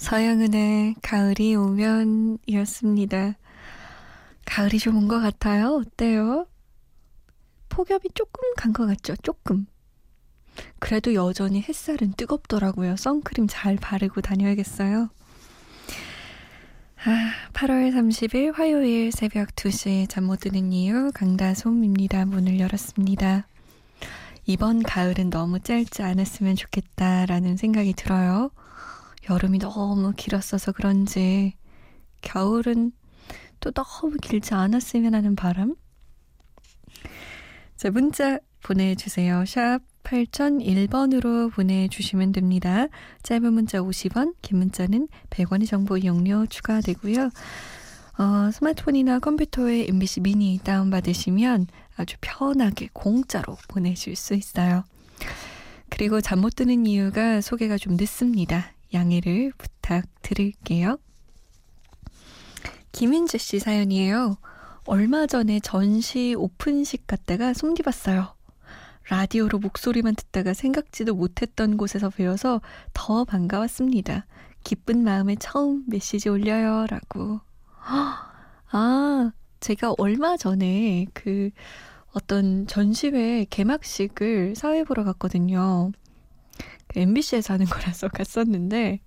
서영은의 가을이 오면 이었습니다. 가을이 좀 온 것 같아요. 어때요? 폭염이 조금 간 것 같죠? 조금. 그래도 여전히 햇살은 뜨겁더라고요. 선크림 잘 바르고 다녀야겠어요. 8월 30일 화요일 새벽 2시 잠 못 드는 이유 강다솜입니다. 문을 열었습니다. 이번 가을은 너무 짧지 않았으면 좋겠다라는 생각이 들어요. 여름이 너무 길었어서 그런지 겨울은 또 너무 길지 않았으면 하는 바람. 자, 문자 보내주세요. 샵 8001번으로 보내주시면 됩니다. 짧은 문자 50원, 긴 문자는 100원의 정보 이용료 추가되고요. 스마트폰이나 컴퓨터에 MBC 미니 다운받으시면 아주 편하게 공짜로 보내줄 수 있어요. 그리고 잠 못 드는 이유가 소개가 좀 늦습니다. 양해를 부탁드릴게요. 김인주 씨 사연이에요. 얼마 전에 전시 오픈식 갔다가 솜디봤어요. 라디오로 목소리만 듣다가 생각지도 못했던 곳에서 배워서 더 반가웠습니다. 기쁜 마음에 처음 메시지 올려요. 라고. 아, 제가 얼마 전에 그 어떤 전시회 개막식을 사회 보러 갔거든요. MBC에서 하는 거라서 갔었는데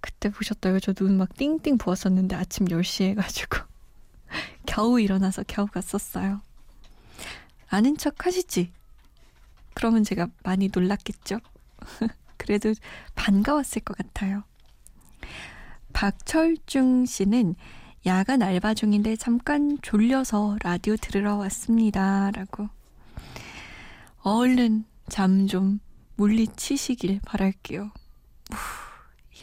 그때 보셨다고 저 눈 막 띵띵 부었었는데 아침 10시에 해가지고 겨우 일어나서 겨우 갔었어요. 아는 척 하시지? 그러면 제가 많이 놀랐겠죠? 그래도 반가웠을 것 같아요. 박철중 씨는 야간 알바 중인데 잠깐 졸려서 라디오 들으러 왔습니다. 라고. 얼른 잠 좀 물리치시길 바랄게요.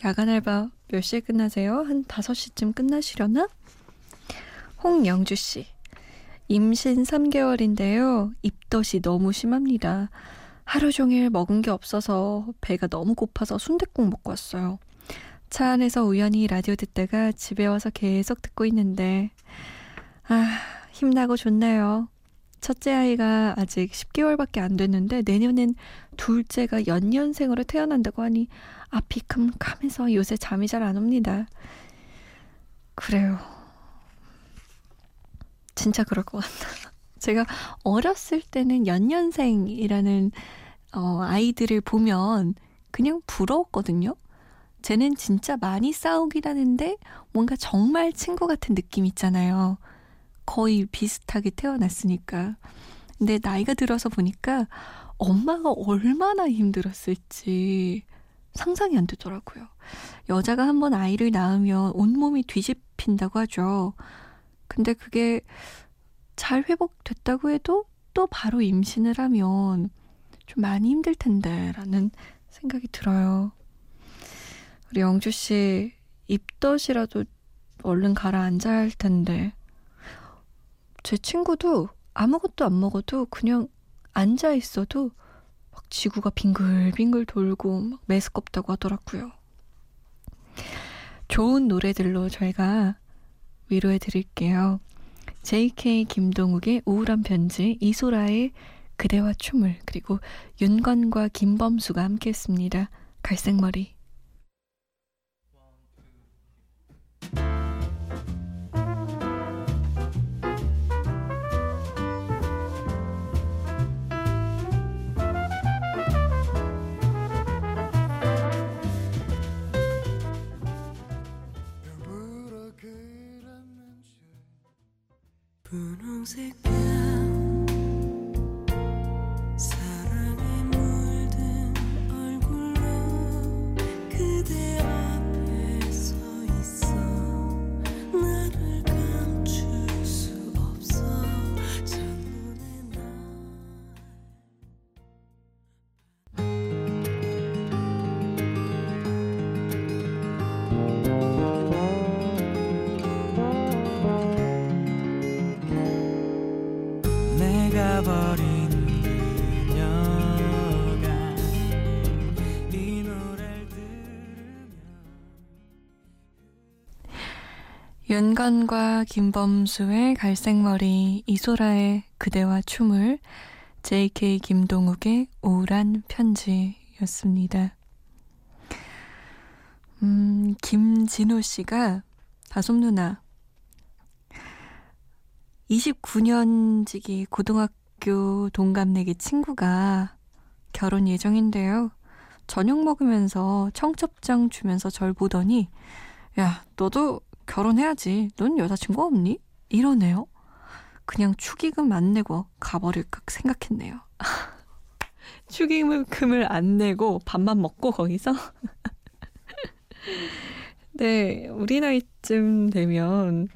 야간 알바 몇 시에 끝나세요? 한 5시쯤 끝나시려나? 홍영주씨. 임신 3개월인데요. 입덧이 너무 심합니다. 하루 종일 먹은 게 없어서 배가 너무 고파서 순댓국 먹고 왔어요. 차 안에서 우연히 라디오 듣다가 집에 와서 계속 듣고 있는데 힘나고 좋네요. 첫째 아이가 아직 10개월밖에 안 됐는데 내년엔 둘째가 연년생으로 태어난다고 하니 앞이 캄캄해서 요새 잠이 잘 안 옵니다. 그래요. 진짜 그럴 것 같다. 제가 어렸을 때는 연년생이라는 아이들을 보면 그냥 부러웠거든요. 쟤는 진짜 많이 싸우긴 하는데 뭔가 정말 친구 같은 느낌 있잖아요. 거의 비슷하게 태어났으니까. 근데 나이가 들어서 보니까 엄마가 얼마나 힘들었을지 상상이 안 되더라고요. 여자가 한번 아이를 낳으면 온몸이 뒤집힌다고 하죠. 근데 그게 잘 회복됐다고 해도 또 바로 임신을 하면 좀 많이 힘들 텐데 라는 생각이 들어요. 우리 영주 씨 입덧이라도 얼른 가라앉아야 할 텐데. 제 친구도 아무것도 안 먹어도 그냥 앉아있어도 막 지구가 빙글빙글 돌고 막 메스껍다고 하더라고요. 좋은 노래들로 저희가 위로해드릴게요. JK 김동욱의 우울한 편지, 이소라의 그대와 춤을, 그리고 윤건과 김범수가 함께했습니다. 갈색머리. 윤건과 김범수의 갈색머리, 이소라의 그대와 춤을, JK 김동욱의 우울한 편지였습니다. 김진호 씨가 다솜 누나 29년지기 고등학교 동갑내기 친구가 결혼 예정인데요. 저녁 먹으면서 청첩장 주면서 절 보더니 야, 너도 결혼해야지. 넌 여자친구 없니? 이러네요. 그냥 축의금 안 내고 가버릴까 생각했네요. 축의금을 안 내고 밥만 먹고 거기서? 네, 우리 나이쯤 되면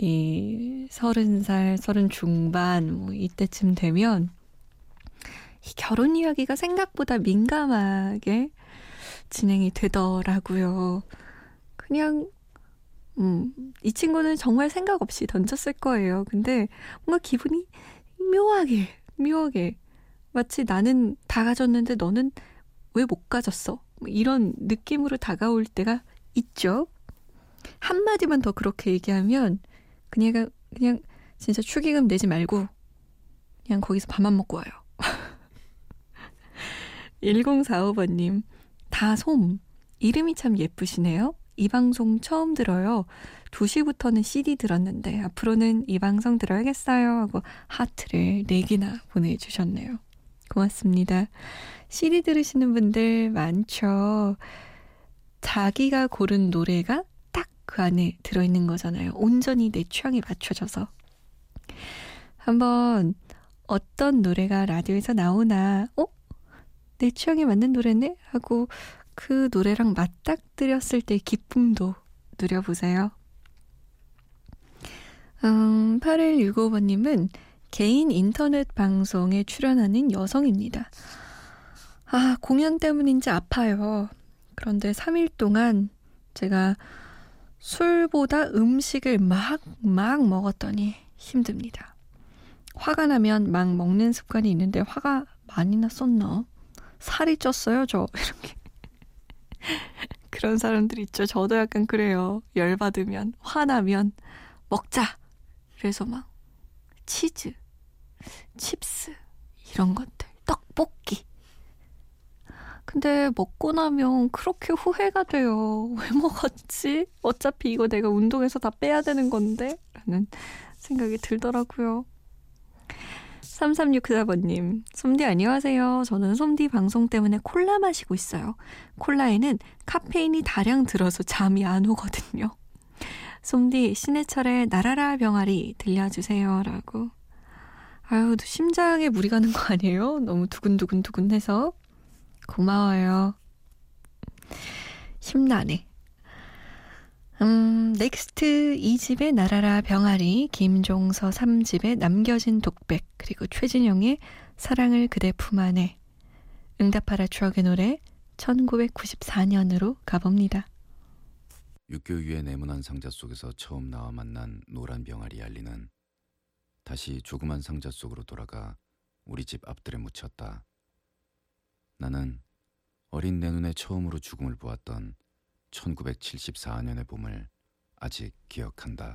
이 30살, 30 중반 뭐 이때쯤 되면 이 결혼 이야기가 생각보다 민감하게 진행이 되더라고요. 그냥 이 친구는 정말 생각 없이 던졌을 거예요. 근데 뭔가 기분이 묘하게 마치 나는 다 가졌는데 너는 왜 못 가졌어? 이런 느낌으로 다가올 때가 있죠. 한마디만 더 그렇게 얘기하면 그냥 진짜 축의금 내지 말고 그냥 거기서 밥만 먹고 와요. 1045번님, 다솜 이름이 참 예쁘시네요. 이 방송 처음 들어요. 2시부터는 CD 들었는데 앞으로는 이 방송 들어야겠어요 하고 하트를 4개나 보내주셨네요. 고맙습니다. CD 들으시는 분들 많죠. 자기가 고른 노래가 딱 그 안에 들어있는 거잖아요. 온전히 내 취향에 맞춰져서. 한번 어떤 노래가 라디오에서 나오나 내 취향에 맞는 노래네? 하고 그 노래랑 맞닥뜨렸을 때의 기쁨도 누려보세요. 8165번님은 개인 인터넷 방송에 출연하는 여성입니다. 아, 공연 때문인지 아파요. 그런데 3일 동안 제가 술보다 음식을 막 먹었더니 힘듭니다. 화가 나면 막 먹는 습관이 있는데 화가 많이 났었나? 살이 쪘어요, 저. 이렇게. 그런 사람들 있죠. 저도 약간 그래요. 열받으면, 화나면 먹자. 그래서 막 치즈, 칩스 이런 것들, 떡볶이. 근데 먹고 나면 그렇게 후회가 돼요. 왜 먹었지? 어차피 이거 내가 운동해서 다 빼야 되는 건데? 라는 생각이 들더라고요. 3364번님, 솜디 안녕하세요. 저는 솜디 방송 때문에 콜라 마시고 있어요. 콜라에는 카페인이 다량 들어서 잠이 안 오거든요. 솜디 신해철의 나라라 병아리 들려주세요 라고. 아유, 심장에 물이 가는 거 아니에요? 너무 두근두근 해서. 고마워요. 힘나네. 넥스트 2집의 나라라 병아리, 김종서 3집의 남겨진 독백, 그리고 최진영의 사랑을 그대 품 안에, 응답하라 추억의 노래 1994년으로 가봅니다. 육교 위의 네모난 상자 속에서 처음 나와 만난 노란 병아리 알리는 다시 조그만 상자 속으로 돌아가 우리 집 앞뜰에 묻혔다. 나는 어린 내 눈에 처음으로 죽음을 보았던 1974년의 봄을 아직 기억한다.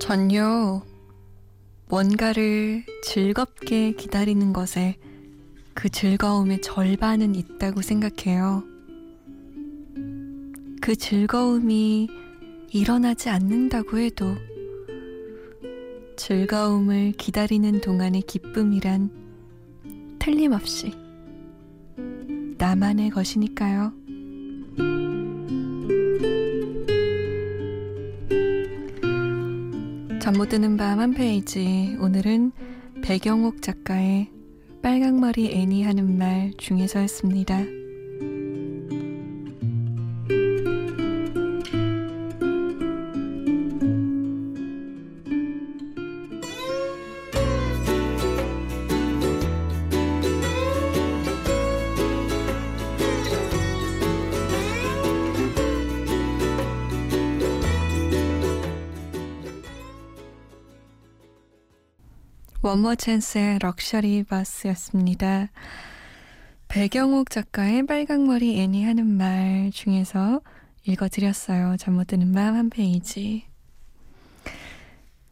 전요, 뭔가를 즐겁게 기다리는 것에 그 즐거움의 절반은 있다고 생각해요. 그 즐거움이 일어나지 않는다고 해도 즐거움을 기다리는 동안의 기쁨이란 틀림없이 나만의 것이니까요. 잠 못 드는 밤 한 페이지, 오늘은 백영옥 작가의 빨강머리 애니 하는 말 중에서였습니다. 원머 찬스의 럭셔리 버스였습니다. 백영옥 작가의 빨강머리 애니 하는 말 중에서 읽어드렸어요. 잠 못 드는 밤 한 페이지.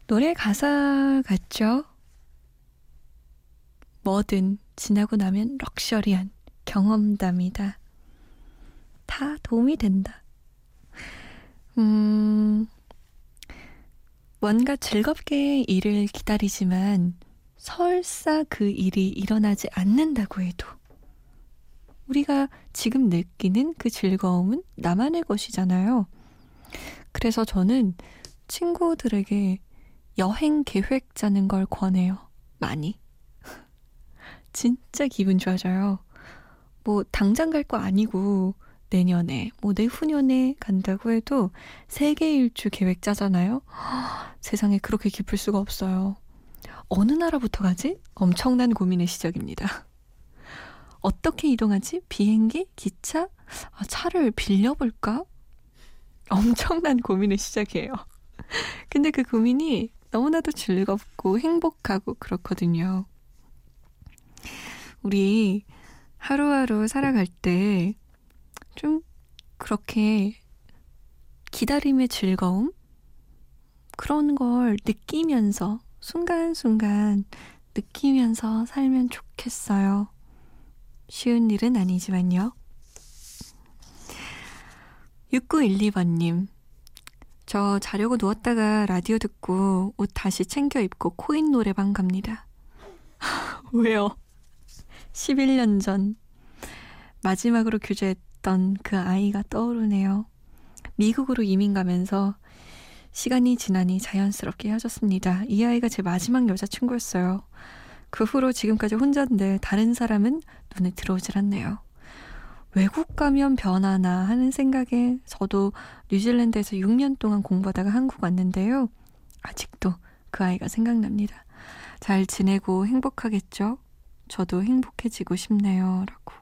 노래 가사 같죠? 뭐든 지나고 나면 럭셔리한 경험담이다. 다 도움이 된다. 뭔가 즐겁게 일을 기다리지만 설사 그 일이 일어나지 않는다고 해도 우리가 지금 느끼는 그 즐거움은 나만의 것이잖아요. 그래서 저는 친구들에게 여행 계획 짜는 걸 권해요. 많이. 진짜 기분 좋아져요. 뭐 당장 갈 거 아니고 내년에, 뭐 내후년에 간다고 해도 세계 일주 계획 짜잖아요. 허, 세상에 그렇게 기쁠 수가 없어요. 어느 나라부터 가지? 엄청난 고민의 시작입니다. 어떻게 이동하지? 비행기? 기차? 차를 빌려볼까? 엄청난 고민의 시작이에요. 근데 그 고민이 너무나도 즐겁고 행복하고 그렇거든요. 우리 하루하루 살아갈 때 좀 그렇게 기다림의 즐거움? 그런 걸 느끼면서 순간순간 느끼면서 살면 좋겠어요. 쉬운 일은 아니지만요. 6912번님, 저 자려고 누웠다가 라디오 듣고 옷 다시 챙겨 입고 코인 노래방 갑니다. 왜요? 11년 전 마지막으로 교제했던 그 아이가 떠오르네요. 미국으로 이민 가면서 시간이 지나니 자연스럽게 헤어졌습니다. 이 아이가 제 마지막 여자친구였어요. 그 후로 지금까지 혼자인데 다른 사람은 눈에 들어오질 않네요. 외국 가면 변하나 하는 생각에 저도 뉴질랜드에서 6년 동안 공부하다가 한국 왔는데요. 아직도 그 아이가 생각납니다. 잘 지내고 행복하겠죠? 저도 행복해지고 싶네요. 라고.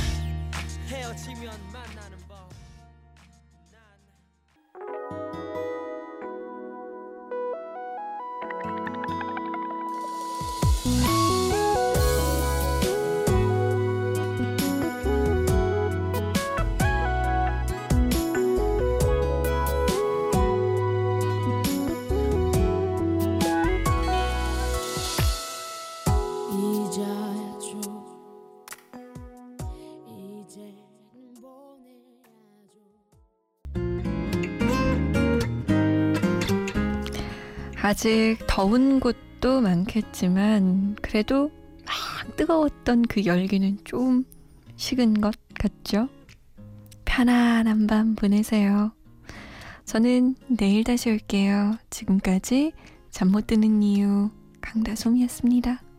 헤어지면 만나는 법. 아직 더운 곳도 많겠지만 그래도 막 뜨거웠던 그 열기는 좀 식은 것 같죠? 편안한 밤 보내세요. 저는 내일 다시 올게요. 지금까지 잠 못 드는 이유 강다솜이었습니다.